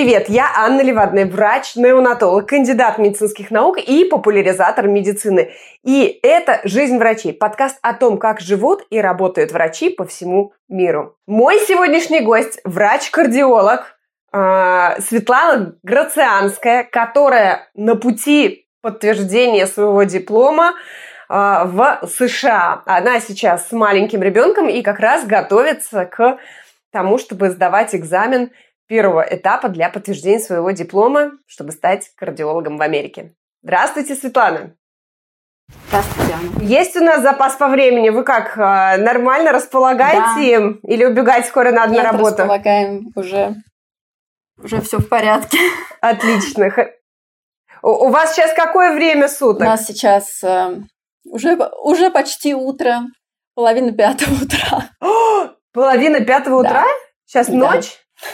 привет! Я Анна Левадная, врач-неонатолог, кандидат медицинских наук и популяризатор медицины. И это «Жизнь врачей» – подкаст о том, как живут и работают врачи по всему миру. Мой сегодняшний гость – врач-кардиолог Светлана Грацианская, которая на пути подтверждения своего диплома в США. Она сейчас с маленьким ребенком и как раз готовится к тому, чтобы сдавать экзамен первого этапа для подтверждения своего диплома, чтобы стать кардиологом в Америке. Здравствуйте, Светлана! Здравствуйте, Анна. Есть у нас запас по времени? Вы как, нормально располагаете им? Или убегать скоро надо на работу? Нет, располагаем уже. Уже все в порядке. Отлично. У вас сейчас какое время суток? У нас сейчас уже почти утро, 4:30 утра. О, 4:30 утра? Сейчас ночь?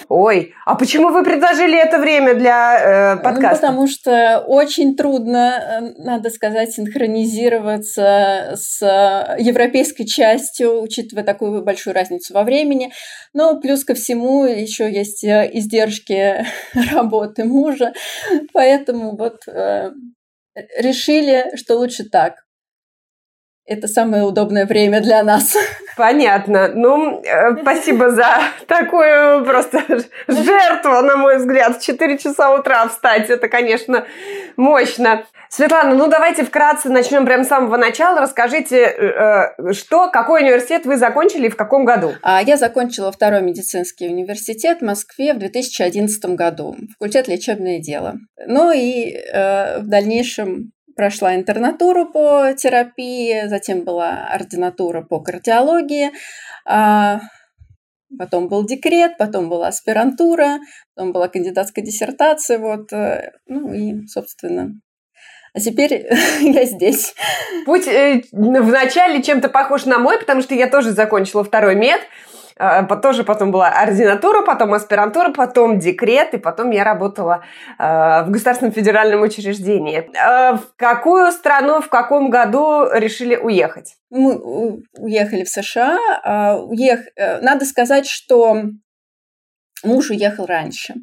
Ой, а почему вы предложили это время для подкаста? Потому что очень трудно, надо сказать, синхронизироваться с европейской частью, учитывая такую большую разницу во времени. Но плюс ко всему еще есть издержки работы мужа, поэтому решили, что лучше так. Это самое удобное время для нас. Понятно. Ну, спасибо за такую просто жертву, на мой взгляд. В 4 часа утра встать, это, конечно, мощно. Светлана, ну давайте вкратце начнем прямо с самого начала. Расскажите, какой университет вы закончили и в каком году? Я закончила Второй медицинский университет в Москве в 2011 году. Факультет лечебное дело. Ну и в дальнейшем прошла интернатуру по терапии, затем была ординатура по кардиологии, потом был декрет, потом была аспирантура, потом была кандидатская диссертация. Ну и, собственно, а теперь я здесь. Путь вначале чем-то похож на мой, потому что я тоже закончила второй мед. Тоже потом была ординатура, потом аспирантура, потом декрет, и потом я работала в государственном федеральном учреждении. В какую страну, в каком году решили уехать? Мы уехали в США. Надо сказать, что муж уехал раньше.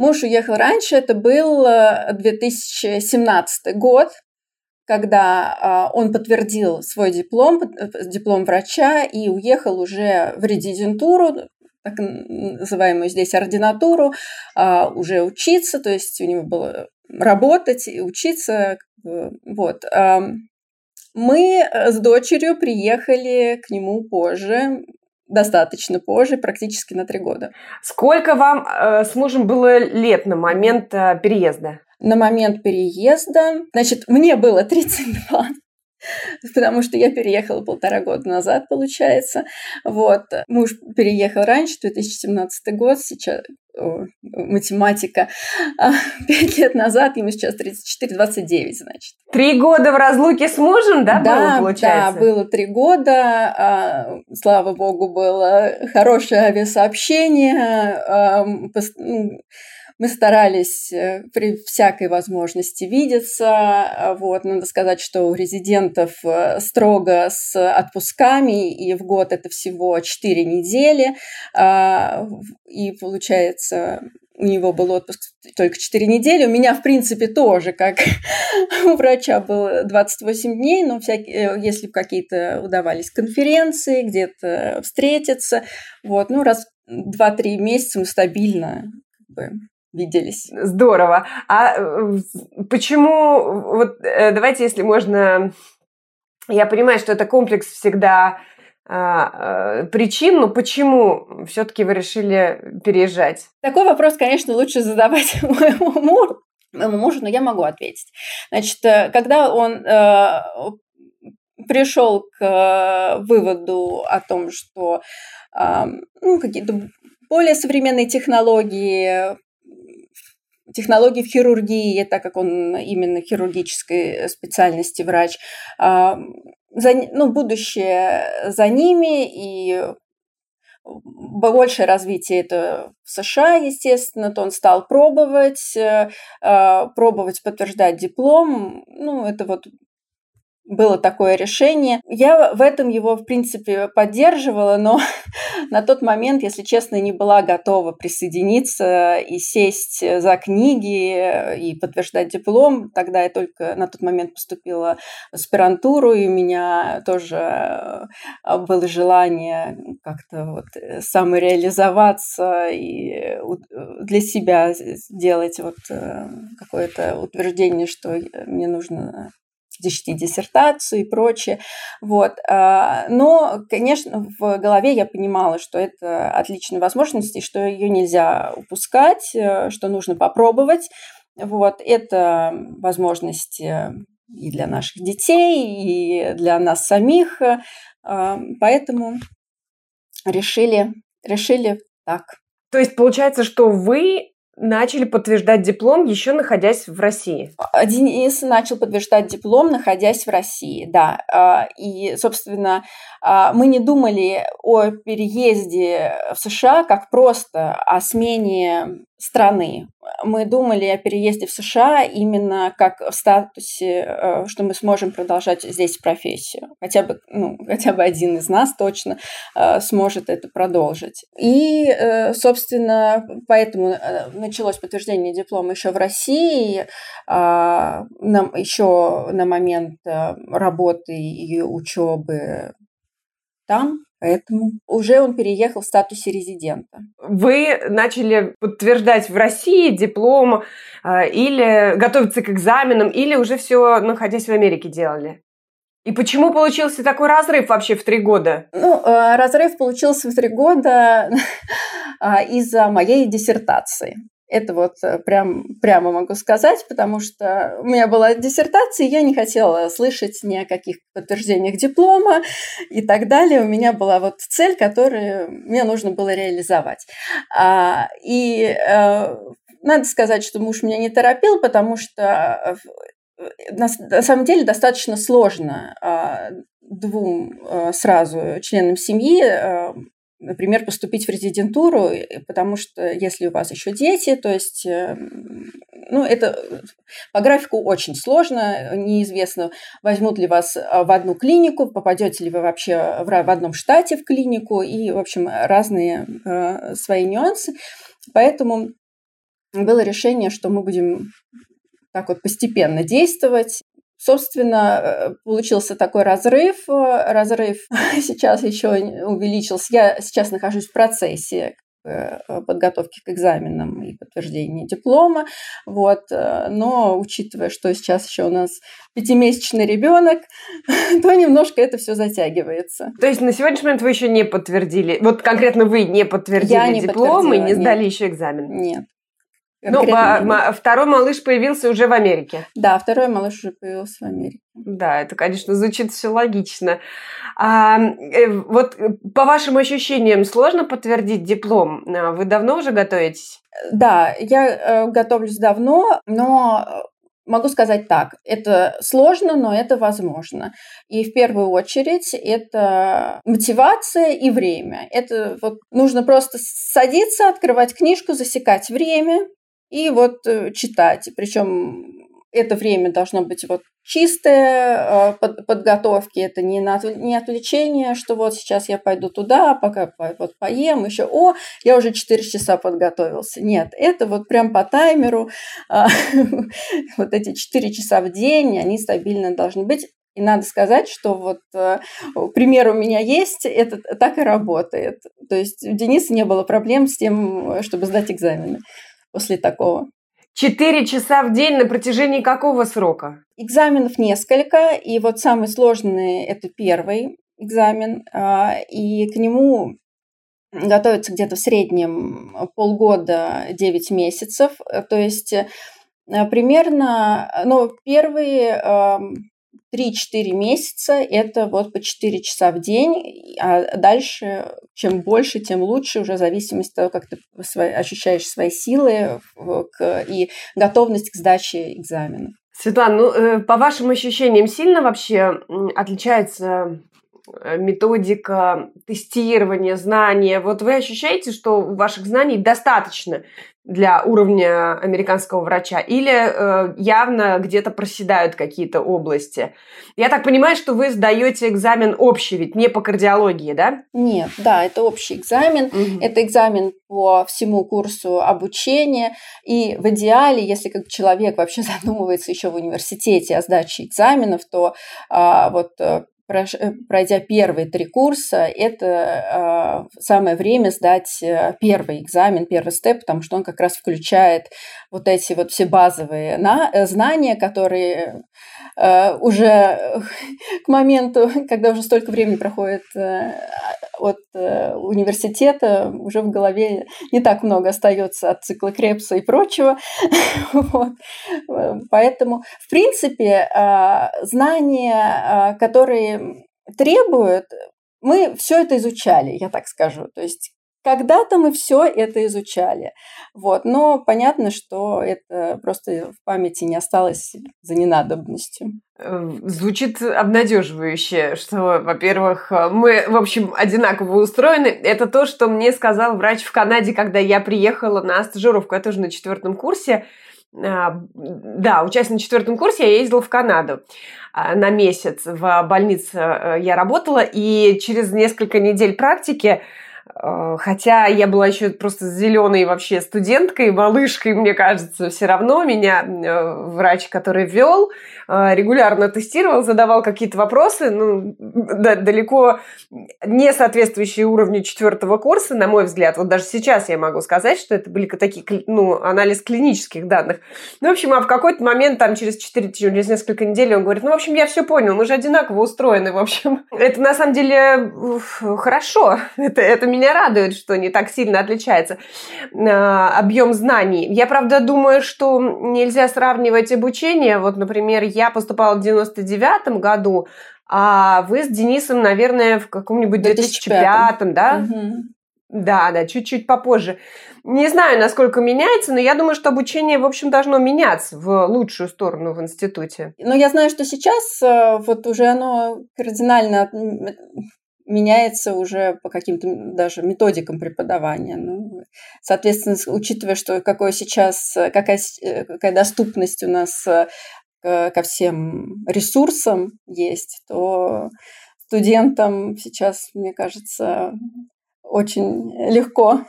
Это был 2017 год. Когда он подтвердил свой диплом врача и уехал уже в резидентуру, так называемую здесь ординатуру, уже учиться, то есть у него было работать и учиться. Мы с дочерью приехали к нему позже, достаточно позже, практически на 3 года. Сколько вам с мужем было лет на момент переезда? На момент переезда, значит, мне было 32, потому что я переехала 1,5 года назад, получается. Муж переехал раньше, 2017 год, сейчас математика. 5 лет назад, ему сейчас 34, 29, значит. 3 года в разлуке с мужем, было, получается? Да, было 3 года. Слава богу, было хорошее авиасообщение. Мы старались при всякой возможности видеться. Надо сказать, что у резидентов строго с отпусками, и в год это всего 4 недели. И получается, у него был отпуск только 4 недели. У меня, в принципе, тоже, как у врача, было 28 дней. Но если какие-то удавались конференции, где-то встретиться, раз 2-3 месяца мы стабильно виделись. Здорово. А почему, давайте, если можно, я понимаю, что это комплекс всегда причин, но почему все-таки вы решили переезжать? Такой вопрос, конечно, лучше задавать моему мужу, но я могу ответить. Значит, когда он пришел к выводу о том, что какие-то более современные технологии в хирургии, так как он именно хирургической специальности врач, будущее за ними и большее развитие это в США, естественно, то он стал пробовать подтверждать диплом. Это было такое решение. Я в этом его, в принципе, поддерживала, но на тот момент, если честно, не была готова присоединиться и сесть за книги и подтверждать диплом. Тогда я только на тот момент поступила в аспирантуру, и у меня тоже было желание как-то вот самореализоваться и для себя сделать вот какое-то утверждение, что мне нужно защитить диссертацию и прочее. Вот. Но, конечно, в голове я понимала, что это отличная возможность, и что ее нельзя упускать, что нужно попробовать. Вот. Это возможность и для наших детей, и для нас самих. Поэтому решили так. То есть получается, что вы начали подтверждать диплом, еще находясь в России? Денис начал подтверждать диплом, находясь в России, да. И, собственно, мы не думали о переезде в США как просто о смене страны. Мы думали о переезде в США именно как в статусе, что мы сможем продолжать здесь профессию. Хотя бы один из нас точно сможет это продолжить. И, собственно, поэтому началось подтверждение диплома еще в России. Еще на момент работы и учебы там. Поэтому уже он переехал в статусе резидента. Вы начали подтверждать в России диплом или готовиться к экзаменам, или уже все, находясь в Америке, делали? И почему получился такой разрыв вообще в 3 года? Разрыв получился в 3 года из-за моей диссертации. Это вот прямо могу сказать, потому что у меня была диссертация, и я не хотела слышать ни о каких подтверждениях диплома и так далее. У меня была вот цель, которую мне нужно было реализовать. И надо сказать, что муж меня не торопил, потому что на самом деле достаточно сложно 2 сразу членам семьи, например, поступить в резидентуру, потому что если у вас еще дети, то есть, это по графику очень сложно, неизвестно, возьмут ли вас в одну клинику, попадете ли вы вообще в одном штате в клинику, и, в общем, разные свои нюансы. Поэтому было решение, что мы будем так вот постепенно действовать. Собственно, получился такой разрыв. Разрыв сейчас еще увеличился. Я сейчас нахожусь в процессе подготовки к экзаменам и подтверждения диплома. Вот. Но учитывая, что сейчас еще у нас 5-месячный ребенок, то немножко это все затягивается. То есть на сегодняшний момент вы еще не подтвердили, вот конкретно вы не подтвердили диплом и не сдали еще экзамен? Нет. Ну, второй малыш появился уже в Америке. Да, второй малыш уже появился в Америке. Да, это, конечно, звучит все логично. Вот по вашим ощущениям, сложно подтвердить диплом? Вы давно уже готовитесь? Да, я готовлюсь давно, но могу сказать так. Это сложно, но это возможно. И в первую очередь это мотивация и время. Это вот нужно просто садиться, открывать книжку, засекать время. И вот читать. Причем это время должно быть вот чистое подготовки. Это не отвлечение, что вот сейчас я пойду туда, пока вот поем еще. Я уже 4 часа подготовился. Нет, это вот прям по таймеру. Вот эти 4 часа в день, они стабильно должны быть. И надо сказать, что вот пример у меня есть, это так и работает. То есть у Дениса не было проблем с тем, чтобы сдать экзамены. После такого. 4 часа в день на протяжении какого срока? Экзаменов несколько, и вот самый сложный – это первый экзамен, и к нему готовится где-то в среднем полгода-9 месяцев, то есть примерно, первые 3-4 месяца – это вот по 4 часа в день, а дальше чем больше, тем лучше, уже в зависимости от того, как ты ощущаешь свои силы и готовность к сдаче экзамена. Светлана, по вашим ощущениям, сильно вообще отличается методика тестирования, знания. Вот вы ощущаете, что ваших знаний достаточно для уровня американского врача? Или явно где-то проседают какие-то области? Я так понимаю, что вы сдаете экзамен общий, ведь не по кардиологии, да? Нет, да, это общий экзамен. Угу. Это экзамен по всему курсу обучения. И в идеале, если как человек вообще задумывается еще в университете о сдаче экзаменов, то пройдя первые 3 курса, это самое время сдать первый экзамен, первый степ, потому что он как раз включает вот эти вот все базовые знания, которые уже к моменту, когда уже столько времени проходит от университета, уже в голове не так много остается от цикла Кребса и прочего. Вот. Поэтому, в принципе, знания, которые требуют, мы все это изучали, я так скажу. То есть когда-то мы все это изучали. Вот. Но понятно, что это просто в памяти не осталось за ненадобностью. Звучит обнадеживающе, что, во-первых, мы, в общем, одинаково устроены. Это то, что мне сказал врач в Канаде, когда я приехала на стажировку. Я тоже на 4 курсе. Да, учась на 4 курсе, я ездила в Канаду на месяц. В больнице я работала, и через несколько недель практики, хотя я была еще просто зеленой вообще студенткой, малышкой, мне кажется, все равно меня врач, который вел, регулярно тестировал, задавал какие-то вопросы, далеко не соответствующие уровню 4 курса, на мой взгляд. Вот даже сейчас я могу сказать, что это были такие, анализ клинических данных. Ну, в общем, а в какой-то момент, там, через несколько недель он говорит, я все понял, мы же одинаково устроены, в общем. Это, на самом деле, хорошо, это меня радует, что не так сильно отличается объем знаний. Я, правда, думаю, что нельзя сравнивать обучение. Вот, например, я поступала в 99-м году, а вы с Денисом, наверное, в каком-нибудь 2005-м, да? Угу. Да, чуть-чуть попозже. Не знаю, насколько меняется, но я думаю, что обучение, в общем, должно меняться в лучшую сторону в институте. Но я знаю, что сейчас вот уже оно кардинально меняется уже по каким-то даже методикам преподавания. Соответственно, учитывая, что какая доступность у нас ко всем ресурсам есть, то студентам сейчас, мне кажется, очень легко,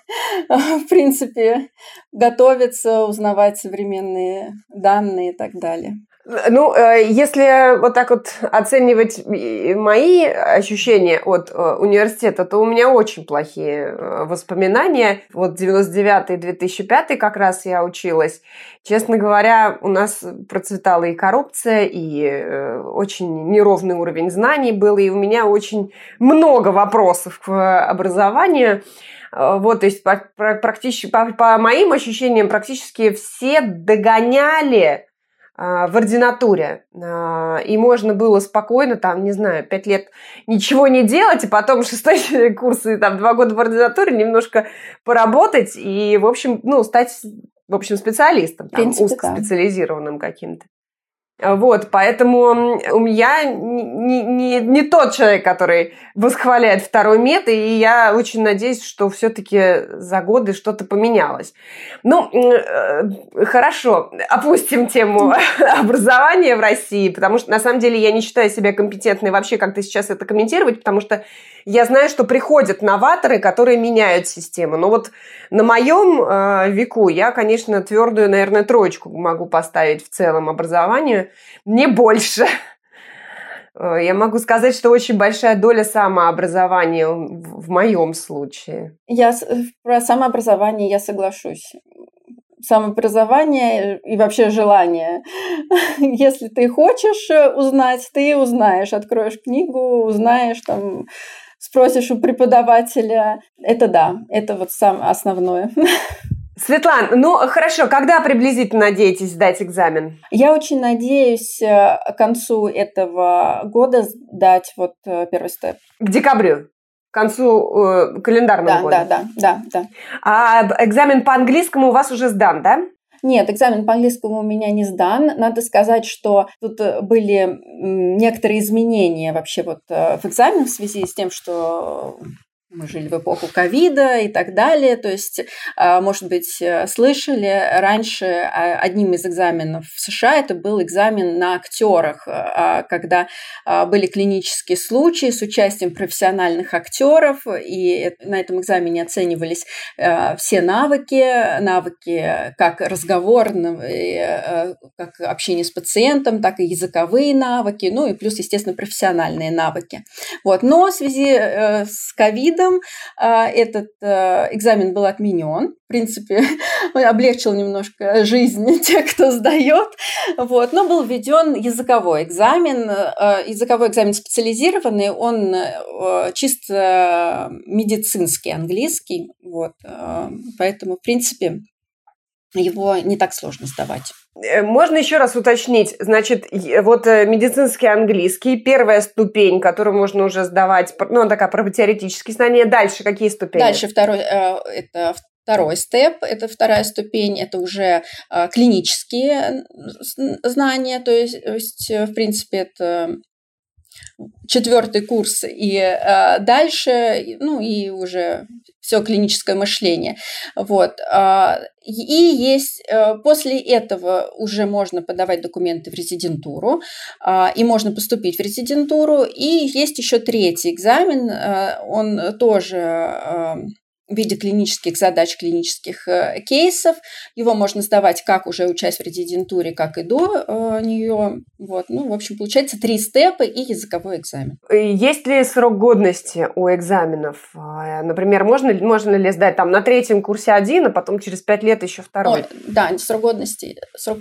в принципе, готовиться, узнавать современные данные и так далее. Если вот так вот оценивать мои ощущения от университета, то у меня очень плохие воспоминания. Вот 99-й, 2005-й как раз я училась. Честно говоря, у нас процветала и коррупция, и очень неровный уровень знаний был, и у меня очень много вопросов к образованию. То есть по моим ощущениям практически все догоняли в ординатуре, и можно было спокойно, 5 лет ничего не делать, и потом 6 курс, и 2 года в ординатуре немножко поработать и, в общем, стать, специалистом, узкоспециализированным каким-то. Поэтому я не тот человек, который восхваляет второй мед, и я очень надеюсь, что все-таки за годы что-то поменялось. Хорошо, опустим тему образования в России, потому что, на самом деле, я не считаю себя компетентной вообще как-то сейчас это комментировать, потому что я знаю, что приходят новаторы, которые меняют систему. Но вот на моем веку я, конечно, твердую, наверное, 3 могу поставить в целом образованию. Не больше. Я могу сказать, что очень большая доля самообразования в моем случае. Про самообразование я соглашусь. Самообразование и вообще желание. Если ты хочешь узнать, ты узнаешь. Откроешь книгу, узнаешь, спросишь у преподавателя. Это да, это вот самое основное. Светлана, хорошо, когда приблизительно надеетесь сдать экзамен? Я очень надеюсь к концу этого года сдать первый степ. К декабрю? К концу календарного года? Да. А экзамен по английскому у вас уже сдан, да? Нет, экзамен по английскому у меня не сдан. Надо сказать, что тут были некоторые изменения вообще вот в экзаменах в связи с тем, что мы жили в эпоху ковида и так далее. То есть, может быть, слышали, раньше одним из экзаменов в США это был экзамен на актерах, когда были клинические случаи с участием профессиональных актеров, и на этом экзамене оценивались все навыки как разговорные, как общение с пациентом, так и языковые навыки, ну и плюс, естественно, профессиональные навыки. Вот. Но в связи с ковидом этот экзамен был отменен. В принципе, облегчил немножко жизнь тех, кто сдает. Вот. Но был введен языковой экзамен. Языковой экзамен специализированный, он чисто медицинский, английский. Вот. Поэтому, в принципе, его не так сложно сдавать. Можно еще раз уточнить, значит, вот медицинский английский, первая ступень, которую можно уже сдавать, ну, такая правотеоретические знания, дальше какие ступени? Дальше второй степ, это вторая ступень, это уже клинические знания, то есть, в принципе, это... 4-й курс и дальше, ну и уже все клиническое мышление. Вот. И есть после этого уже можно подавать документы в резидентуру, и можно поступить в резидентуру. И есть еще третий экзамен, он тоже в виде клинических задач, клинических кейсов. Его можно сдавать как уже участь в резидентуре, как и до нее. Вот. Ну, в общем, получается 3 степа и языковой экзамен. Есть ли срок годности у экзаменов? Например, можно ли сдать там на 3-м курсе 1, а потом через 5 лет еще 2? Да, срока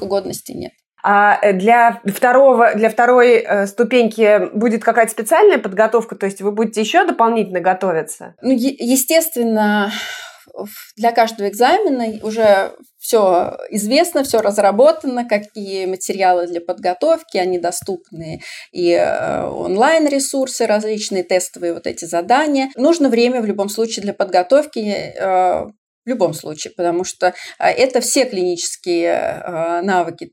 годности нет. А для второй ступеньки будет какая-то специальная подготовка? То есть вы будете еще дополнительно готовиться? Ну, естественно, для каждого экзамена уже все известно, все разработано, какие материалы для подготовки, они доступны, и онлайн-ресурсы различные, тестовые вот эти задания. Нужно время в любом случае для подготовки, в любом случае, потому что это все клинические навыки,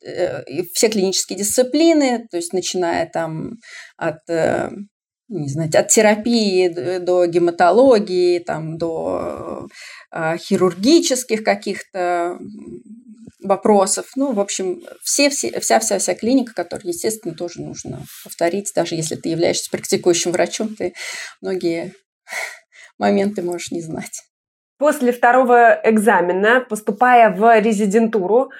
все клинические дисциплины, то есть начиная там от терапии до гематологии, там, до хирургических каких-то вопросов. Ну, в общем, вся клиника, которую, естественно, тоже нужно повторить, даже если ты являешься практикующим врачом, ты многие моменты можешь не знать. После второго экзамена, поступая в резидентуру,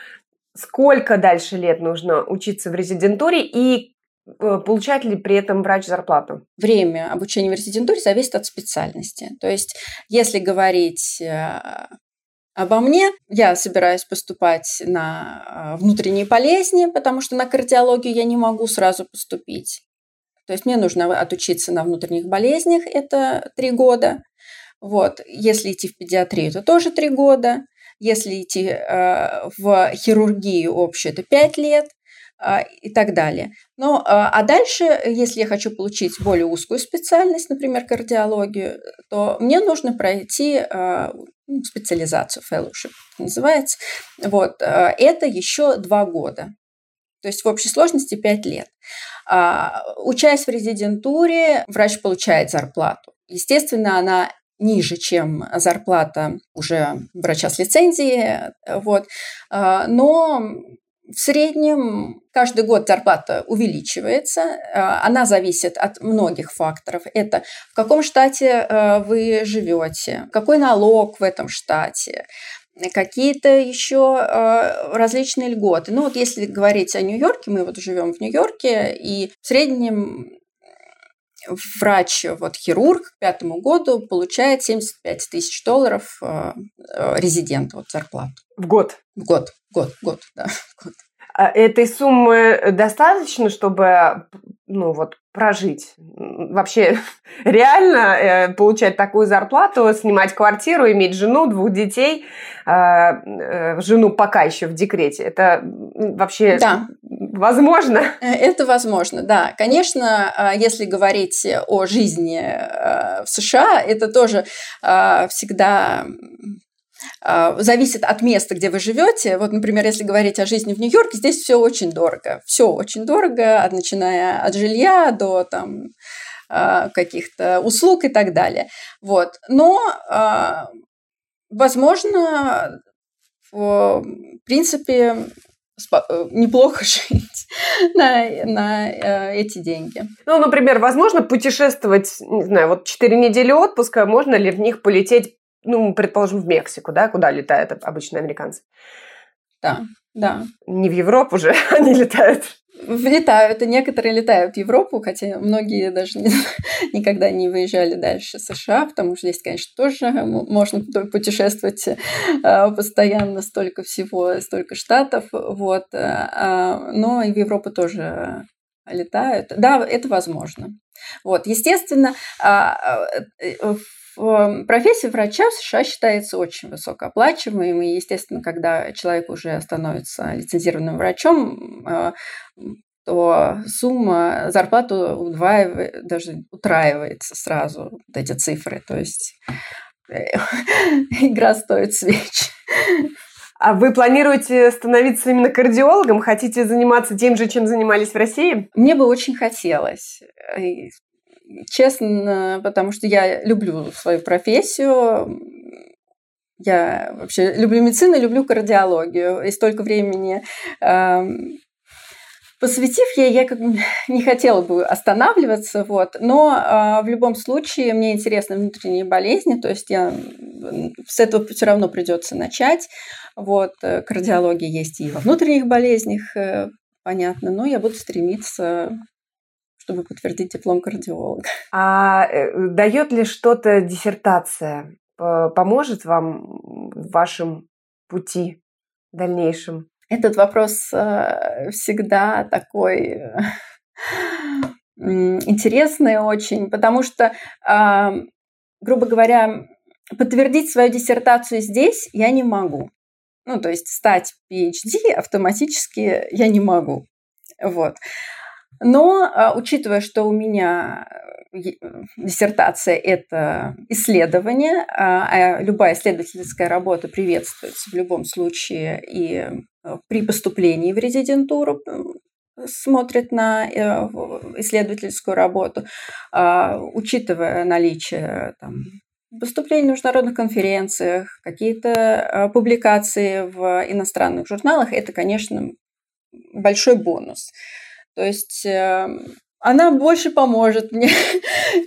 сколько дальше лет нужно учиться в резидентуре и получает ли при этом врач зарплату? Время обучения в резидентуре зависит от специальности. То есть, если говорить обо мне, я собираюсь поступать на внутренние болезни, потому что на кардиологию я не могу сразу поступить. То есть, мне нужно отучиться на внутренних болезнях, это 3 года. Вот. Если идти в педиатрию, это тоже 3 года. Если идти в хирургию общую, это 5 лет и так далее. Ну, а дальше, если я хочу получить более узкую специальность, например, кардиологию, то мне нужно пройти специализацию, fellowship называется. Вот. Это еще 2 года. То есть в общей сложности 5 лет. Учась в резидентуре, врач получает зарплату. Естественно, она ниже, чем зарплата уже врача с лицензией. Вот. Но в среднем каждый год зарплата увеличивается. Она зависит от многих факторов. Это в каком штате вы живете, какой налог в этом штате, какие-то еще различные льготы. Ну вот если говорить о Нью-Йорке, мы вот живем в Нью-Йорке, и в среднем врач-хирург к 5-му году получает $75 тысяч резидент, зарплату. В год? В год. А этой суммы достаточно, чтобы, прожить? Вообще реально получать такую зарплату, снимать квартиру, иметь жену, 2 детей, жену пока еще в декрете. Это вообще... Да. Возможно? Это возможно, да. Конечно, если говорить о жизни в США, это тоже всегда зависит от места, где вы живете. Вот, например, если говорить о жизни в Нью-Йорке, здесь все очень дорого. Все очень дорого, начиная от жилья до там, каких-то услуг и так далее. Вот. Но, возможно, в принципе, неплохо жить на эти деньги. Ну, например, возможно путешествовать, не знаю, вот 4 недели отпуска, можно ли в них полететь, ну, предположим, в Мексику, да, куда летают обычно американцы? Да, да. Не в Европу же они летают. Летают, и некоторые летают в Европу, хотя многие даже никогда не выезжали дальше США, потому что здесь, конечно, тоже можно путешествовать постоянно, столько всего, столько штатов, вот, но и в Европу тоже летают. Да, это возможно. Вот, естественно, профессия врача в США считается очень высокооплачиваемой, и, естественно, когда человек уже становится лицензированным врачом, то сумма, зарплату удваивает, даже утраивается сразу, вот эти цифры, то есть игра стоит свеч. А вы планируете становиться именно кардиологом? Хотите заниматься тем же, чем занимались в России? Мне бы очень хотелось. Честно, потому что я люблю свою профессию, я вообще люблю медицину, люблю кардиологию, и столько времени посвятив ей, я как бы не хотела бы останавливаться, вот. Но в любом случае мне интересны внутренние болезни, то есть я с этого все равно придется начать, вот, кардиология есть и во внутренних болезнях, понятно, но я буду стремиться, чтобы подтвердить диплом кардиолога. А дает ли что-то диссертация? Поможет вам в вашем пути дальнейшем? Этот вопрос всегда такой интересный очень, потому что, грубо говоря, подтвердить свою диссертацию здесь я не могу. Ну, то есть стать PhD автоматически я не могу. Вот. Но, учитывая, что у меня диссертация – это исследование, а любая исследовательская работа приветствуется в любом случае, и при поступлении в резидентуру смотрят на исследовательскую работу, учитывая наличие там, выступления на международных конференциях, какие-то публикации в иностранных журналах – это, конечно, большой бонус. То есть она больше поможет мне,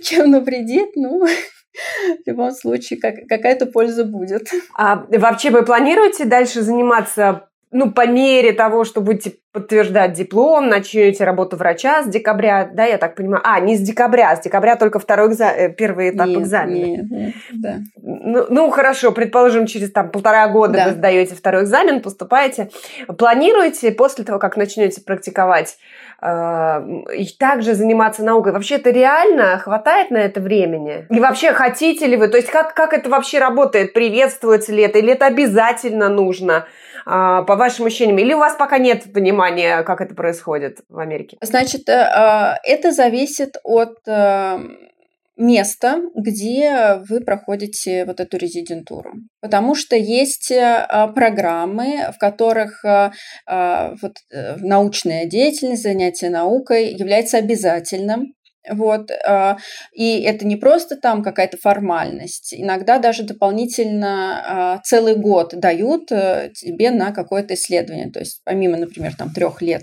чем навредит. Ну, в любом случае, какая-то польза будет. А вообще вы планируете дальше заниматься, ну, по мере того, что будете подтверждать диплом, начнете работу врача с декабря, да, я так понимаю? А, не с декабря только первый этап экзамена. Нет, да. Ну, хорошо, предположим, через там, 1,5 года да. Вы сдаете второй экзамен, поступаете. Планируете после того, как начнете практиковать, и также заниматься наукой? Вообще это реально? Хватает на это времени? И вообще хотите ли вы? То есть как это вообще работает? Приветствуется ли это? Или это обязательно нужно, по вашим ощущениям? Или у вас пока нет понимания, как это происходит в Америке? Значит, это зависит от места, где вы проходите вот эту резидентуру. Потому что есть программы, в которых вот, научная деятельность, занятие наукой является обязательным. Вот. И это не просто там какая-то формальность. Иногда даже дополнительно целый год дают тебе на какое-то исследование. То есть помимо, например, там, 3 лет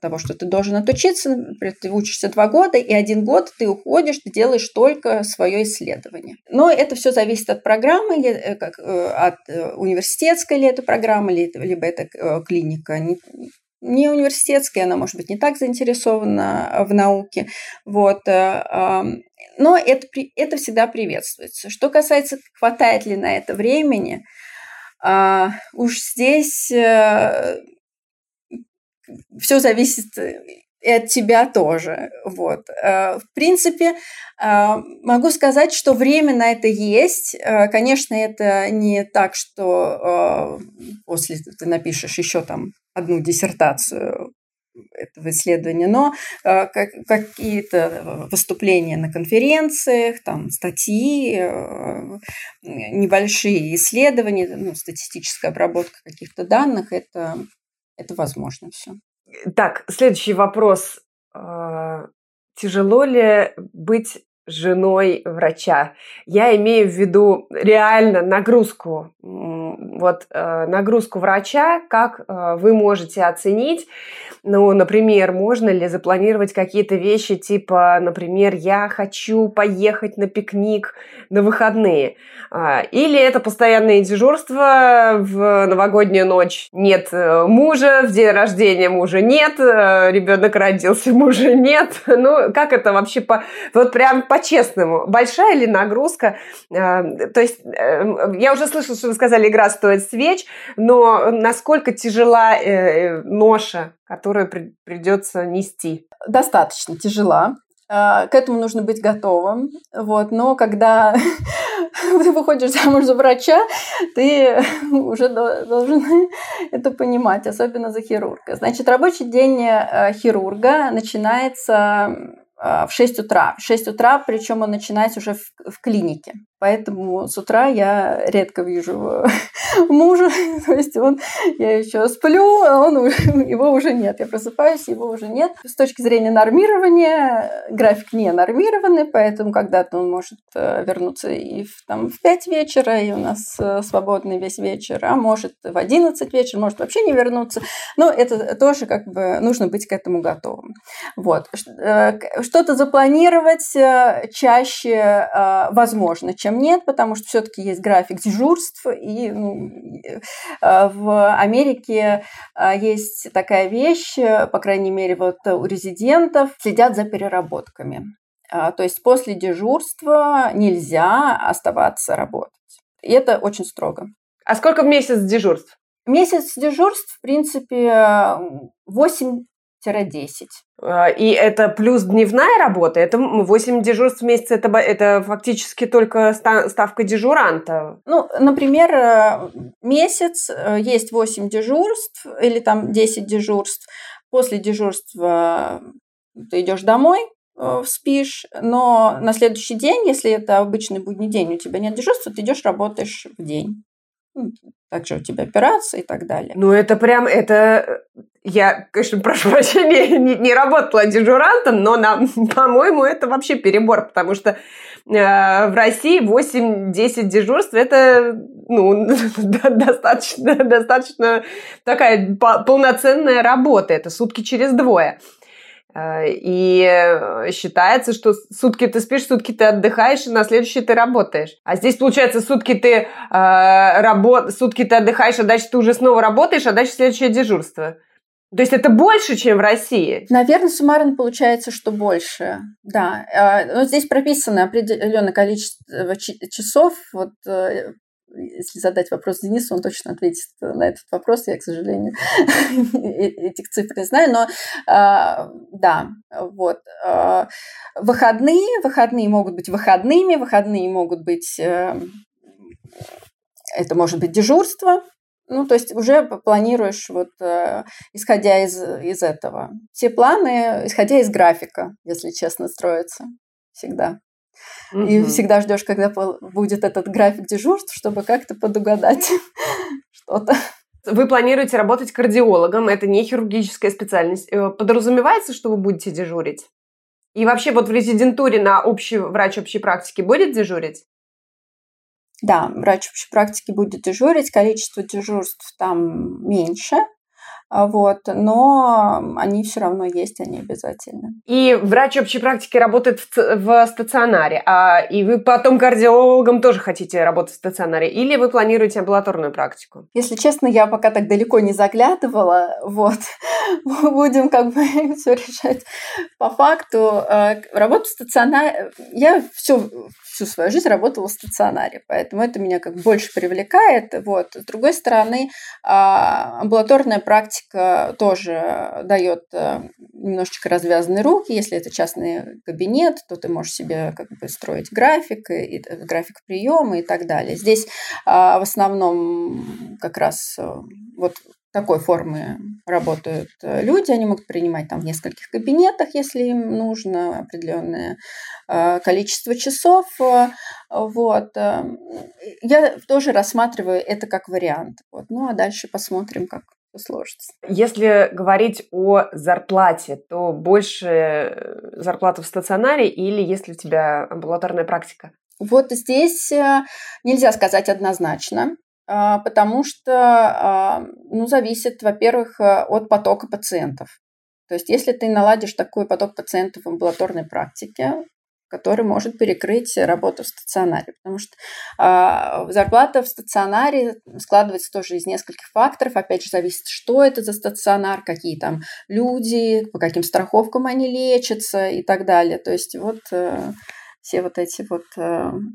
того, что ты должен отучиться, например, ты учишься 2 года, и 1 год ты уходишь, ты делаешь только свое исследование. Но это все зависит от программы, от университетской ли это программа, либо это клиника не университетская, она, может быть, не так заинтересована в науке. Вот. Но это всегда приветствуется. Что касается, хватает ли на это времени, уж здесь все зависит и от тебя тоже. Вот. В принципе, могу сказать, что время на это есть. Конечно, это не так, что после ты напишешь еще там одну диссертацию этого исследования, но какие-то выступления на конференциях, там, статьи, небольшие исследования, ну, статистическая обработка каких-то данных, это возможно все. Так, следующий вопрос. Тяжело ли быть женой врача? Я имею в виду реально нагрузку. Вот нагрузку врача, как вы можете оценить? Ну, например, можно ли запланировать какие-то вещи, типа, например, я хочу поехать на пикник на выходные? Или это постоянное дежурство в новогоднюю ночь? Нет мужа, в день рождения мужа нет, ребенок родился, мужа нет. Ну, как это вообще вот прям по-честному? Большая ли нагрузка? То есть, я уже слышала, что вы сказали, игра стоит свеч, но насколько тяжела ноша, которую придется нести? Достаточно тяжела. К этому нужно быть готовым. Вот. Но когда ты выходишь замуж за врача, ты уже должен это понимать, особенно за хирурга. Значит, рабочий день хирурга начинается в 6 утра. В 6 утра, причем он начинается уже в клинике. Поэтому с утра я редко вижу мужа. То есть я еще сплю, его уже нет. Я просыпаюсь, его уже нет. С точки зрения нормирования, график не нормированный, поэтому когда-то он может вернуться и в 5 вечера, и у нас свободный весь вечер, а может в 11 вечера, может вообще не вернуться. Но это тоже как бы нужно быть к этому готовым. Вот. Что-то запланировать чаще возможно, чем нет, потому что все-таки есть график дежурств, и в Америке есть такая вещь, по крайней мере, вот у резидентов следят за переработками. То есть после дежурства нельзя оставаться работать. И это очень строго. А сколько в месяц дежурств? Месяц дежурств, в принципе, 8-10. И это плюс дневная работа, это 8 дежурств в месяц, это фактически только ставка дежуранта. Ну, например, месяц есть 8 дежурств или там 10 дежурств. После дежурства ты идешь домой, спишь, но на следующий день, если это обычный будний день, у тебя нет дежурства, ты идешь, работаешь в день. Также у тебя операция и так далее. Ну, это прям, я, конечно, прошу прощения, не работала дежурантом, но, по-моему, это вообще перебор, потому что в России 8-10 дежурств – это, достаточно такая полноценная работа, это сутки через двое. И считается, что сутки ты спишь, сутки ты отдыхаешь, и на следующий ты работаешь. А здесь, получается, сутки ты отдыхаешь, а дальше ты уже снова работаешь, а дальше следующее дежурство. То есть это больше, чем в России? Наверное, суммарно получается, что больше, да. Но здесь прописано определенное количество часов, вот. Если задать вопрос Денису, он точно ответит на этот вопрос. Я, к сожалению, этих цифр не знаю. Но да, вот. Выходные могут быть выходными, выходные могут быть... Это может быть дежурство. Ну, то есть уже планируешь, вот, исходя из этого. Все планы, исходя из графика, если честно, строятся всегда. И всегда ждешь, когда будет этот график дежурств, чтобы как-то подугадать что-то. Вы планируете работать кардиологом, это не хирургическая специальность. Подразумевается, что вы будете дежурить? И вообще вот в резидентуре на врач общей практики будет дежурить? Да, врач общей практики будет дежурить, количество дежурств там меньше. Вот, но они все равно есть, они обязательно. И врач общей практики работает в стационаре, и вы потом кардиологом тоже хотите работать в стационаре, или вы планируете амбулаторную практику? Если честно, я пока так далеко не заглядывала, вот, мы будем как бы все решать по факту. Работу в стационаре, я всю свою жизнь работала в стационаре, поэтому это меня как больше привлекает, вот. С другой стороны, амбулаторная практика тоже дает немножечко развязанные руки. Если это частный кабинет, то ты можешь себе как бы строить график, и график приема и так далее. Здесь в основном как раз вот какой формы работают люди. Они могут принимать там в нескольких кабинетах, если им нужно, определенное количество часов. Вот. Я тоже рассматриваю это как вариант. Вот. Ну, а дальше посмотрим, как сложится. Если говорить о зарплате, то больше зарплата в стационаре или если у тебя амбулаторная практика? Вот здесь нельзя сказать однозначно, потому что, ну, зависит, во-первых, от потока пациентов. То есть если ты наладишь такой поток пациентов в амбулаторной практике, который может перекрыть работу в стационаре. Потому что зарплата в стационаре складывается тоже из нескольких факторов. Опять же, зависит, что это за стационар, какие там люди, по каким страховкам они лечатся и так далее. То есть вот все вот эти вот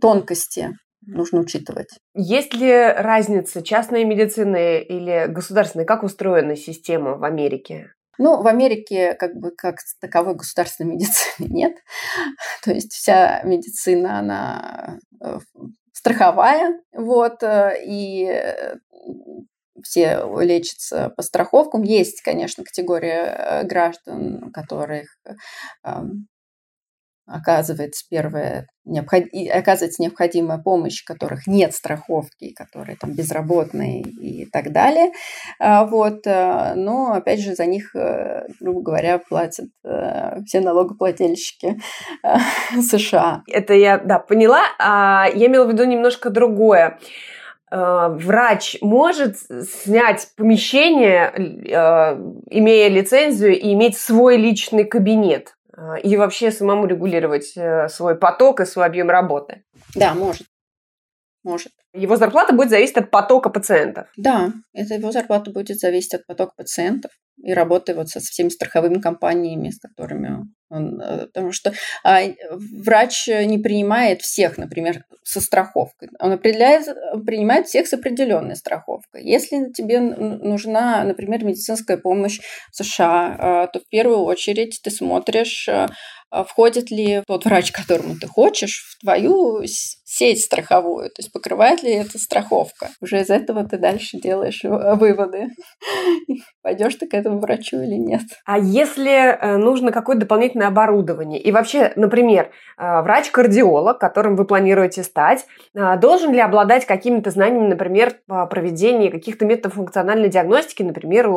тонкости нужно учитывать. Есть ли разница частной медицины или государственной? Как устроена система в Америке? Ну, в Америке как таковой государственной медицины нет. То есть вся медицина, она страховая, вот, и все лечатся по страховкам. Есть, конечно, категория граждан, которых оказывается необходимая помощь, которых нет страховки, которые там безработные и так далее. Вот. Но, опять же, за них, грубо говоря, платят все налогоплательщики США. Это я, да, поняла. Я имела в виду немножко другое. Врач может снять помещение, имея лицензию, и иметь свой личный кабинет? И вообще самому регулировать свой поток и свой объем работы? Да, может. Его зарплата будет зависеть от потока пациентов? Да, его зарплата будет зависеть от потока пациентов и работы вот со всеми страховыми компаниями, с которыми он... Потому что врач не принимает всех, например, со страховкой. Он принимает всех с определенной страховкой. Если тебе нужна, например, медицинская помощь в США, то в первую очередь ты смотришь, входит ли тот врач, которому ты хочешь, в твою сеть страховую, то есть покрывает ли эта страховка. Уже из этого ты дальше делаешь выводы, пойдешь ты к этому врачу или нет. А если нужно какое-то дополнительное оборудование? И вообще, например, врач-кардиолог, которым вы планируете стать, должен ли обладать какими-то знаниями, например, по проведению каких-то методов функциональной диагностики, например,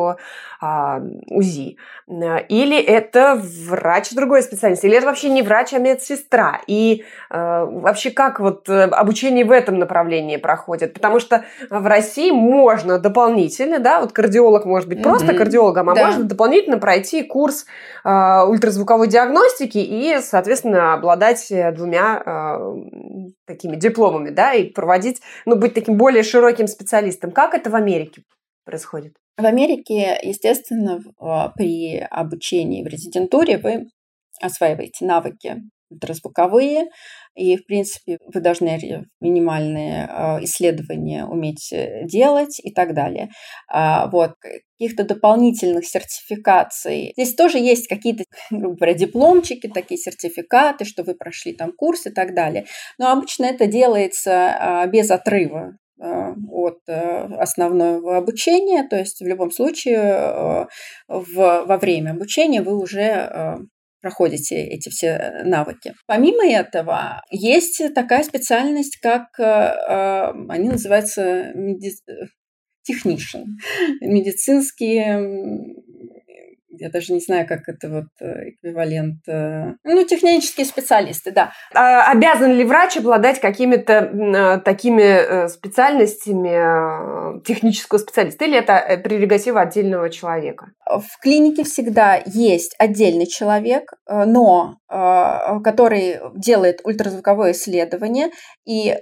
УЗИ? Или это врач другой специальности? Или это вообще не врач, а медсестра? И вообще как вот обучение в этом направлении проходит? Потому что в России можно дополнительно, да, вот кардиолог может быть просто кардиологом, а да, можно дополнительно пройти курс ультразвуковой диагностики и, соответственно, обладать 2 такими дипломами, да, и проводить, ну, быть таким более широким специалистом. Как это в Америке происходит? В Америке, естественно, при обучении в резидентуре вы осваиваете навыки ультразвуковые, и, в принципе, вы должны минимальные исследования уметь делать и так далее. Вот. Каких-то дополнительных сертификаций. Здесь тоже есть какие-то, грубо говоря, дипломчики, такие сертификаты, что вы прошли там курс и так далее. Но обычно это делается без отрыва от основного обучения, то есть в любом случае во время обучения вы уже проходите эти все навыки. Помимо этого, есть такая специальность, как они называются technician, медицинские, я даже не знаю, как это вот эквивалент, ну, технические специалисты, да. Обязан ли врач обладать какими-то такими специальностями технического специалиста, или это прерогатива отдельного человека? В клинике всегда есть отдельный человек, но который делает ультразвуковое исследование, и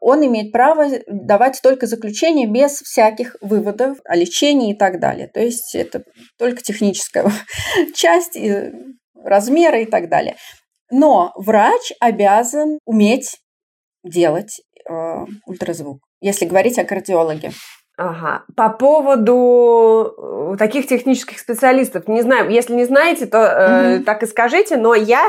он имеет право давать только заключение без всяких выводов о лечении и так далее. То есть это только техническая часть, размеры и так далее. Но врач обязан уметь делать ультразвук, если говорить о кардиологе. Ага. По поводу таких технических специалистов, не знаю, если не знаете, то так и скажите, но я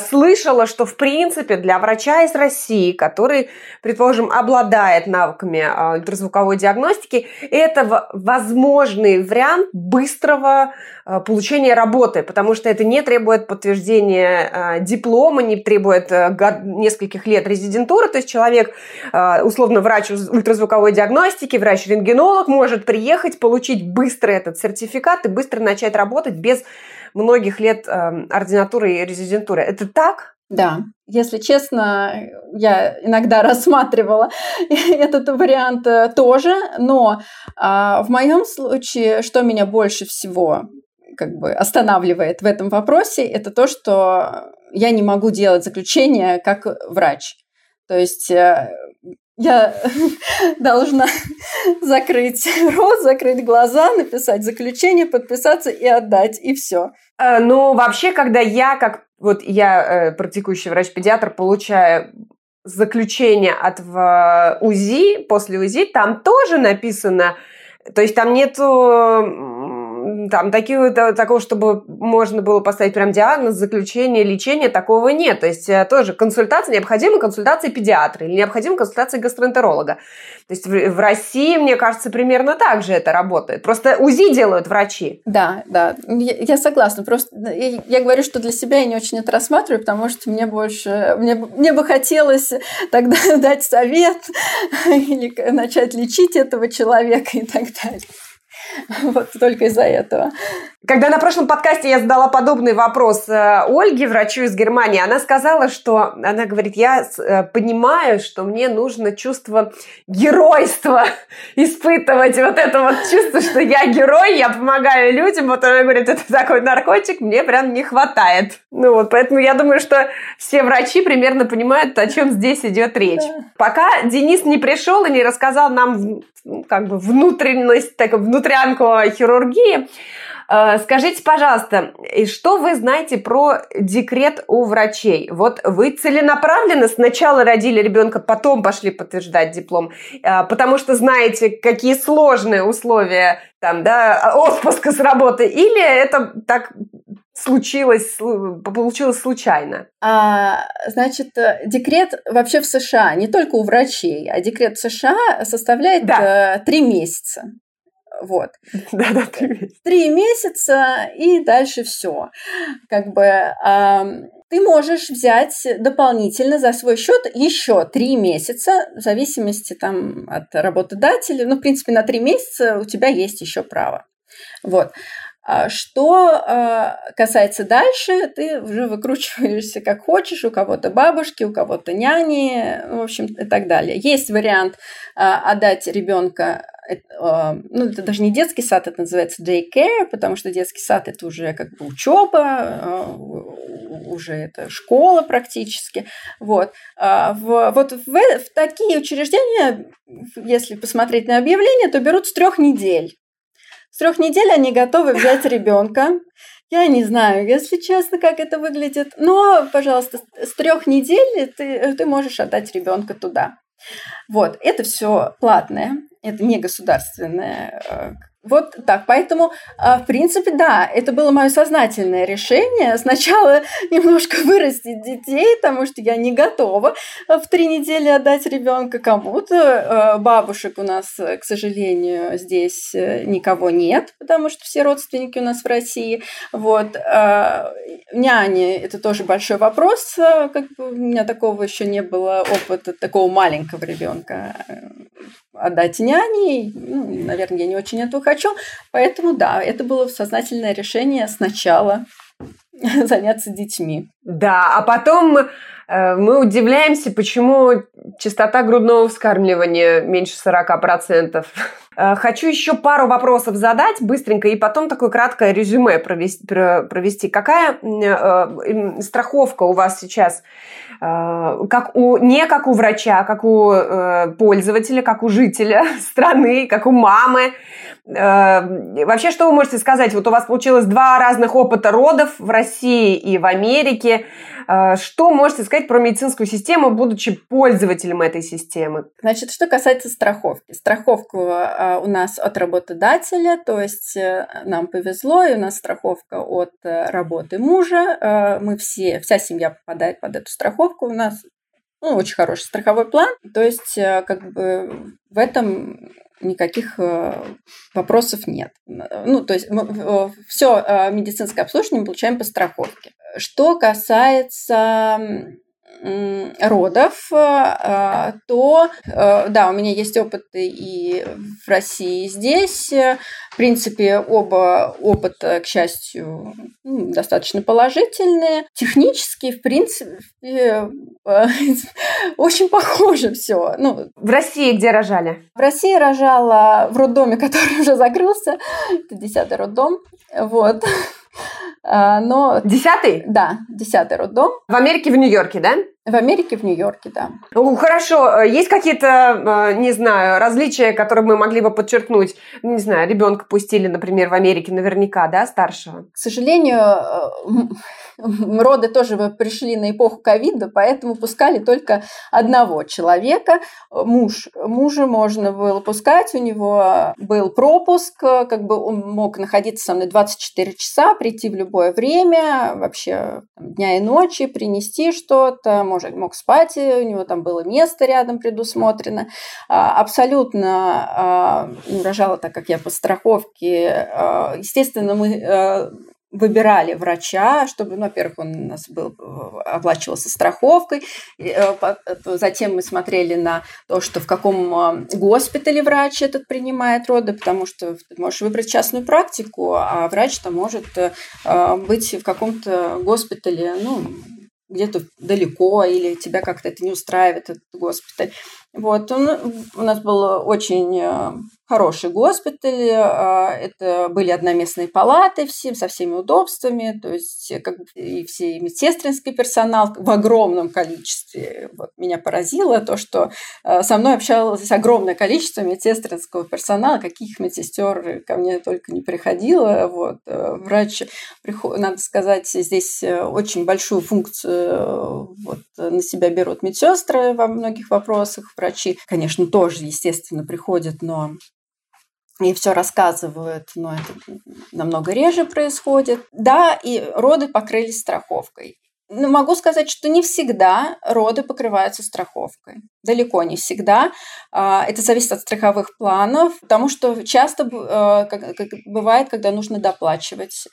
слышала, что в принципе для врача из России, который, предположим, обладает навыками ультразвуковой диагностики, это возможный вариант быстрого получения работы, потому что это не требует подтверждения диплома, не требует нескольких лет резидентуры, то есть человек, условно, врач ультразвуковой диагностики, врач рентгенолог может приехать, получить быстро этот сертификат и быстро начать работать без многих лет ординатуры и резидентуры. Это так? Да. Если честно, я иногда рассматривала этот вариант тоже, но в моем случае, что меня больше всего как бы останавливает в этом вопросе, это то, что я не могу делать заключение как врач. То есть... Я должна закрыть рот, закрыть глаза, написать заключение, подписаться и отдать, и все. Ну, вообще, когда я, практикующий врач-педиатр, получаю заключение от УЗИ, после УЗИ, там тоже написано, то есть там нету... Там такого, чтобы можно было поставить прям диагноз, заключение, лечение, такого нет. То есть тоже необходима консультация педиатра или необходима консультация гастроэнтеролога. То есть в России, мне кажется, примерно так же это работает. Просто УЗИ делают врачи. Да. Я согласна. Просто я говорю, что для себя я не очень это рассматриваю, потому что мне бы хотелось тогда дать совет или начать лечить этого человека и так далее. Вот только из-за этого. Когда на прошлом подкасте я задала подобный вопрос Ольге, врачу из Германии, она сказала, что, она говорит, я понимаю, что мне нужно чувство геройства испытывать, вот это вот чувство, что я герой, я помогаю людям, вот она говорит, это такой наркотик, мне прям не хватает. Ну вот, поэтому я думаю, что все врачи примерно понимают, о чем здесь идет речь. Пока Денис не пришел и не рассказал нам внутрянку хирургии, скажите, пожалуйста, что вы знаете про декрет у врачей? Вот вы целенаправленно сначала родили ребенка, потом пошли подтверждать диплом, потому что знаете, какие сложные условия отпуска с работы, или это так получилось случайно? Значит, декрет вообще в США, не только у врачей, а декрет в США составляет 3 месяца. Вот. 3 месяца и дальше все. Ты можешь взять дополнительно за свой счет еще 3 месяца, в зависимости от работодателя. Ну, в принципе, на 3 месяца у тебя есть еще право. Вот. Что касается дальше, ты уже выкручиваешься как хочешь, у кого-то бабушки, у кого-то няни, в общем, и так далее. Есть вариант отдать ребенка, это даже не детский сад, это называется daycare, потому что детский сад – это уже как бы учеба, уже это школа практически. Вот. В такие учреждения, если посмотреть на объявление, то берут с 3 недель. С 3 недель они готовы взять ребенка. Я не знаю, если честно, как это выглядит. Но, пожалуйста, с 3 недель ты можешь отдать ребенка туда. Вот, это все платное, это не государственное. Вот так. Поэтому, в принципе, да, это было мое сознательное решение. Сначала немножко вырастить детей, потому что я не готова в 3 недели отдать ребенка кому-то. Бабушек у нас, к сожалению, здесь никого нет, потому что все родственники у нас в России. Вот. Няни – это тоже большой вопрос. У меня такого еще не было опыта, такого маленького ребенка отдать няне. Наверное, я не очень этого хочу. Поэтому, да, это было сознательное решение сначала заняться детьми. Да, а потом мы удивляемся, почему частота грудного вскармливания меньше 40%. Хочу еще пару вопросов задать быстренько и потом такое краткое резюме провести. Какая страховка у вас сейчас? Не как у врача, как у пользователя, как у жителя страны, как у мамы. Вообще, что вы можете сказать? Вот у вас получилось 2 разных опыта родов в России и в Америке. Что можете сказать про медицинскую систему, будучи пользователем этой системы? Значит, что касается страховки. Страховка у нас от работодателя, то есть нам повезло, и у нас страховка от работы мужа. Мы все, вся семья попадает под эту страховку. У нас очень хороший страховой план, то есть как бы в этом никаких вопросов нет. То есть мы все медицинское обслуживание мы получаем по страховке. Что касается родов, то, да, у меня есть опыт и в России, и здесь. В принципе, оба опыта, к счастью, достаточно положительные. Технически, в принципе, очень похоже все. В России где рожали? В России рожала в роддоме, который уже закрылся. Это 10-й роддом. Вот. Но... 10-й? Да, 10-й роддом. В Америке, в Нью-Йорке, да? В Америке, в Нью-Йорке, да. Хорошо. Есть какие-то, не знаю, различия, которые мы могли бы подчеркнуть? Не знаю, ребенка пустили, например, в Америке наверняка, да, старшего? К сожалению, роды тоже пришли на эпоху ковида, поэтому пускали только одного человека. Мужа можно было пускать, у него был пропуск, как бы он мог находиться со мной 24 часа, прийти в любое время, вообще дня и ночи, принести что-то, мог спать, у него там было место рядом предусмотрено. Абсолютно рожала, так как я по страховке, естественно, мы выбирали врача, чтобы, во-первых, он у нас был, оплачивался страховкой. Затем мы смотрели на то, что в каком госпитале врач этот принимает роды, потому что ты можешь выбрать частную практику, а врач-то может быть в каком-то госпитале, где-то далеко, или тебя как-то это не устраивает, этот госпиталь. У нас был очень хороший госпиталь, это были одноместные палаты со всеми удобствами, то есть как бы и все медсестринский персонал в огромном количестве. Меня поразило то, что со мной общалось огромное количество медсестринского персонала, каких медсестер ко мне только не приходило. Врач, надо сказать, здесь очень большую функцию на себя берут медсестры во многих вопросах. Врачи, конечно, тоже, естественно, приходят, но и все рассказывают, но это намного реже происходит. Да, и роды покрылись страховкой. Но могу сказать, что не всегда роды покрываются страховкой. Далеко не всегда. Это зависит от страховых планов, потому что часто бывает, когда нужно доплачивать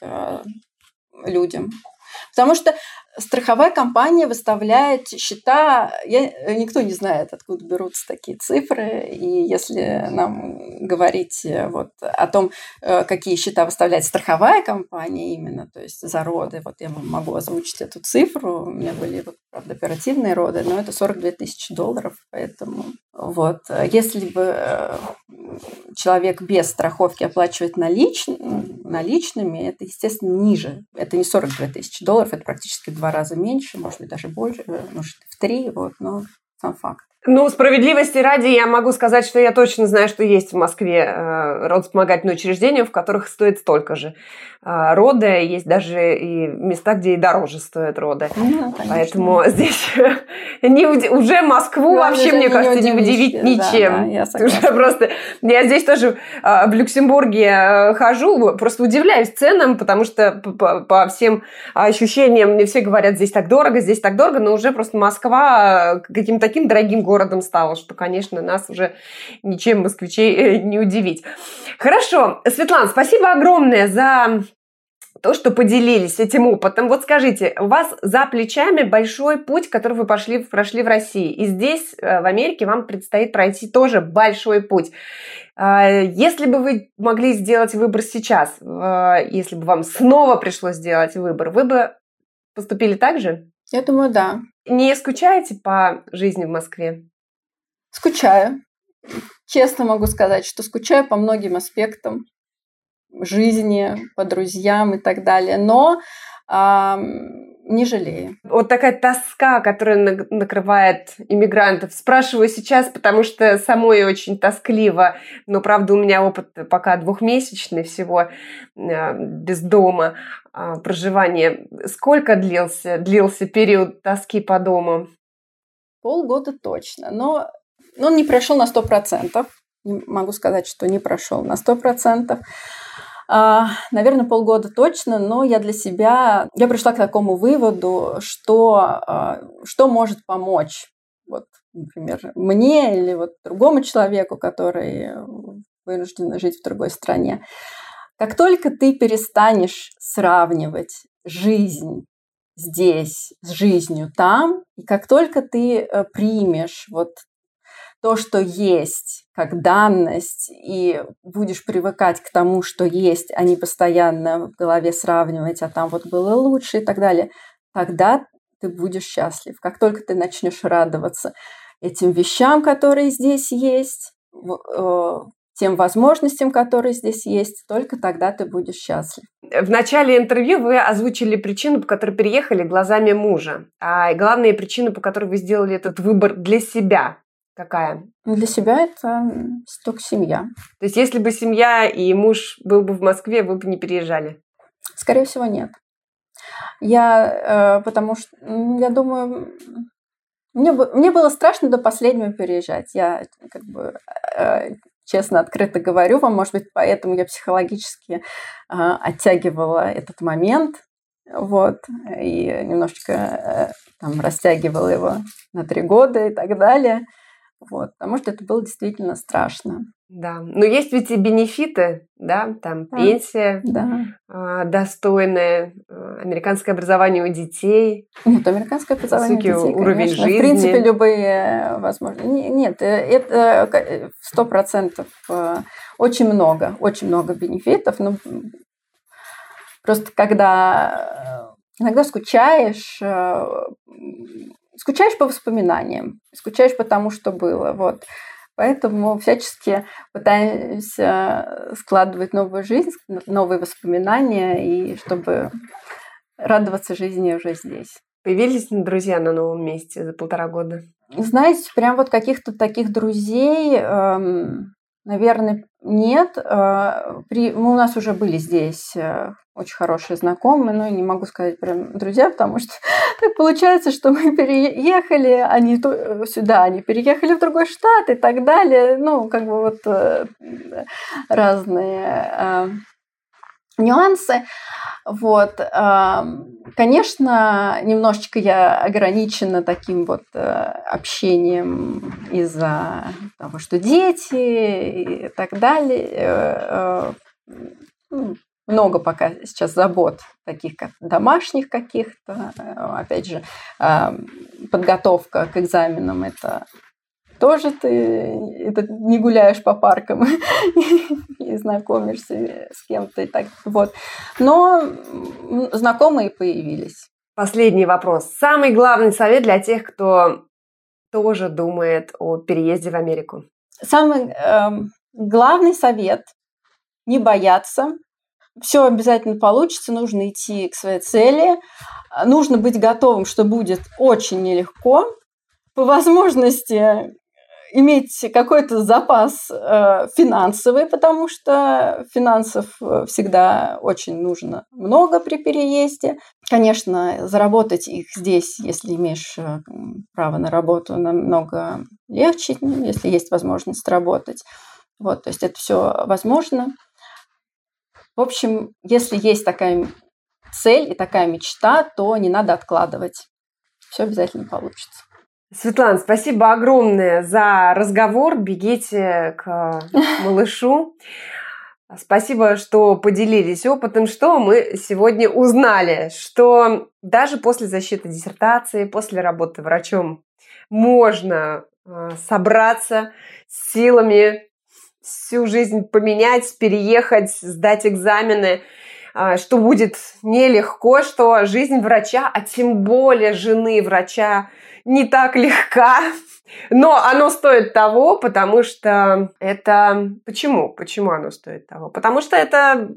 людям. Потому что страховая компания выставляет счета, никто не знает, откуда берутся такие цифры, и если нам говорить о том, какие счета выставляет страховая компания именно, то есть за роды, я могу озвучить эту цифру, у меня были, правда, оперативные роды, но это $42 тысячи, поэтому если бы человек без страховки оплачивает наличными, это, естественно, ниже, это не $42 тысячи, это практически в 2 раза меньше, может быть, даже больше, может, в 3, но сам факт. Справедливости ради я могу сказать, что я точно знаю, что есть в Москве родовспомогательные учреждения, в которых стоит столько же роды, есть даже и места, где и дороже стоят роды. Поэтому здесь уже Москву вообще, мне кажется, не удивить ничем. Я здесь тоже в Люксембурге хожу, просто удивляюсь ценам, потому что по всем ощущениям мне все говорят, здесь так дорого, но уже просто Москва каким-то таким дорогим городом стало, что, конечно, нас уже ничем, москвичей, не удивить. Хорошо. Светлана, спасибо огромное за то, что поделились этим опытом. Скажите, у вас за плечами большой путь, который вы прошли в России. И здесь, в Америке, вам предстоит пройти тоже большой путь. Если бы вы могли сделать выбор сейчас, если бы вам снова пришлось сделать выбор, вы бы поступили так же? Я думаю, да. Не скучаете по жизни в Москве? Скучаю. Честно могу сказать, что скучаю по многим аспектам жизни, по друзьям и так далее. Но не жалею. Вот такая тоска, которая накрывает иммигрантов. Спрашиваю сейчас, потому что самой очень тоскливо. Но, правда, у меня опыт пока двухмесячный всего без дома проживания. Сколько длился период тоски по дому? Полгода точно. Но он не прошел на 100%. Могу сказать, что не прошел на 100%. Наверное, полгода точно, но я пришла к такому выводу, что может помочь, вот, например, мне или вот другому человеку, который вынужден жить в другой стране. Как только ты перестанешь сравнивать жизнь здесь с жизнью там, и как только ты примешь вот то, что есть, как данность, и будешь привыкать к тому, что есть, а не постоянно в голове сравнивать, а там вот было лучше и так далее, тогда ты будешь счастлив. Как только ты начнешь радоваться этим вещам, которые здесь есть, тем возможностям, которые здесь есть, только тогда ты будешь счастлив. В начале интервью вы озвучили причину, по которой переехали, глазами мужа. А главная причина, по которой вы сделали этот выбор для себя, какая? Для себя это только семья. То есть если бы семья и муж был бы в Москве, вы бы не переезжали? Скорее всего, нет. Я думаю, мне было страшно до последнего переезжать. Я как бы честно, открыто говорю вам, может быть, поэтому я психологически оттягивала этот момент, вот, и немножечко растягивала его на 3 года и так далее. Вот, потому что это было действительно страшно. Да, но есть ведь и бенефиты, да, пенсия, да. Достойная, американское образование у детей. Нет, американское образование у детей, уровень жизни. В принципе, любые возможности. Нет, это 100% очень много бенефитов. Но просто когда иногда скучаешь по воспоминаниям, скучаешь по тому, что было, вот. Поэтому всячески пытаемся складывать новую жизнь, новые воспоминания, и чтобы радоваться жизни уже здесь. Появились друзья на новом месте за 1,5 года? Знаете, прям вот каких-то таких друзей, наверное, нет. У нас уже были здесь очень хорошие знакомые, но не могу сказать прям друзья, потому что так получается, что мы переехали, они сюда, они переехали в другой штат и так далее. Как бы вот разные нюансы. Вот. Конечно, немножечко я ограничена таким вот общением из-за того, что дети и так далее. Много пока сейчас забот таких домашних каких-то. Опять же, подготовка к экзаменам – это тоже ты не гуляешь по паркам и знакомишься с кем-то. И так. Вот. Но знакомые появились. Последний вопрос. Самый главный совет для тех, кто тоже думает о переезде в Америку. Самый главный совет – не бояться. Все обязательно получится, нужно идти к своей цели, нужно быть готовым, что будет очень нелегко. По возможности иметь какой-то запас финансовый, потому что финансов всегда очень нужно много при переезде. Конечно, заработать их здесь, если имеешь право на работу, намного легче, если есть возможность работать. Вот, то есть это все возможно. В общем, если есть такая цель и такая мечта, то не надо откладывать. Все обязательно получится. Светлана, спасибо огромное за разговор. Бегите к малышу. Спасибо, что поделились опытом, что мы сегодня узнали, что даже после защиты диссертации, после работы врачом можно собраться с силами, всю жизнь поменять, переехать, сдать экзамены, что будет нелегко, что жизнь врача, а тем более жены врача, не так легка, но оно стоит того, потому что это... Почему оно стоит того? Потому что это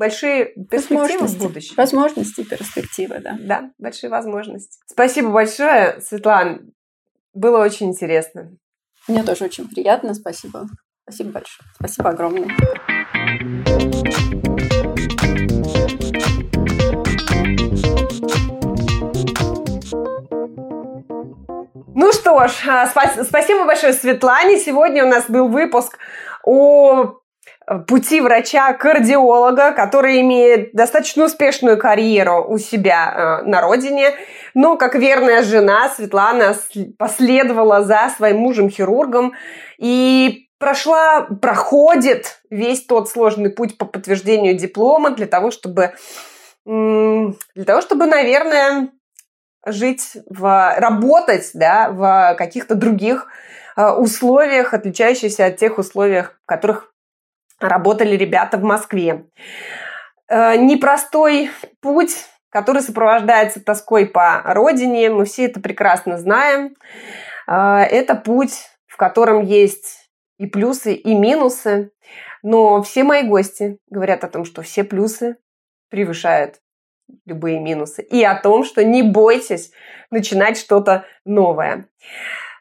большие перспективы в будущем. Возможности, перспективы, да. Да, большие возможности. Спасибо большое, Светлана. Было очень интересно. Мне тоже очень приятно. Спасибо. Спасибо большое. Спасибо огромное. Ну что ж, спасибо большое Светлане. Сегодня у нас был выпуск о пути врача-кардиолога, который имеет достаточно успешную карьеру у себя на родине. Но, как верная жена, Светлана последовала за своим мужем-хирургом и проходит весь тот сложный путь по подтверждению диплома для того, чтобы, наверное, работать, да, в каких-то других условиях, отличающихся от тех условий, в которых работали ребята в Москве. Непростой путь, который сопровождается тоской по родине, мы все это прекрасно знаем. Это путь, в котором есть и плюсы, и минусы. Но все мои гости говорят о том, что все плюсы превышают любые минусы. И о том, что не бойтесь начинать что-то новое.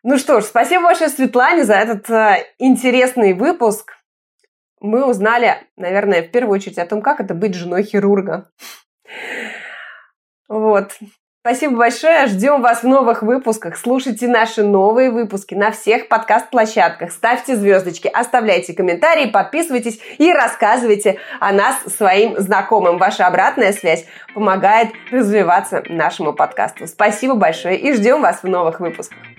Ну что ж, спасибо большое Светлане за этот интересный выпуск. Мы узнали, наверное, в первую очередь о том, как это быть женой хирурга. Вот. Спасибо большое. Ждем вас в новых выпусках. Слушайте наши новые выпуски на всех подкаст-площадках. Ставьте звездочки, оставляйте комментарии, подписывайтесь и рассказывайте о нас своим знакомым. Ваша обратная связь помогает развиваться нашему подкасту. Спасибо большое и ждем вас в новых выпусках.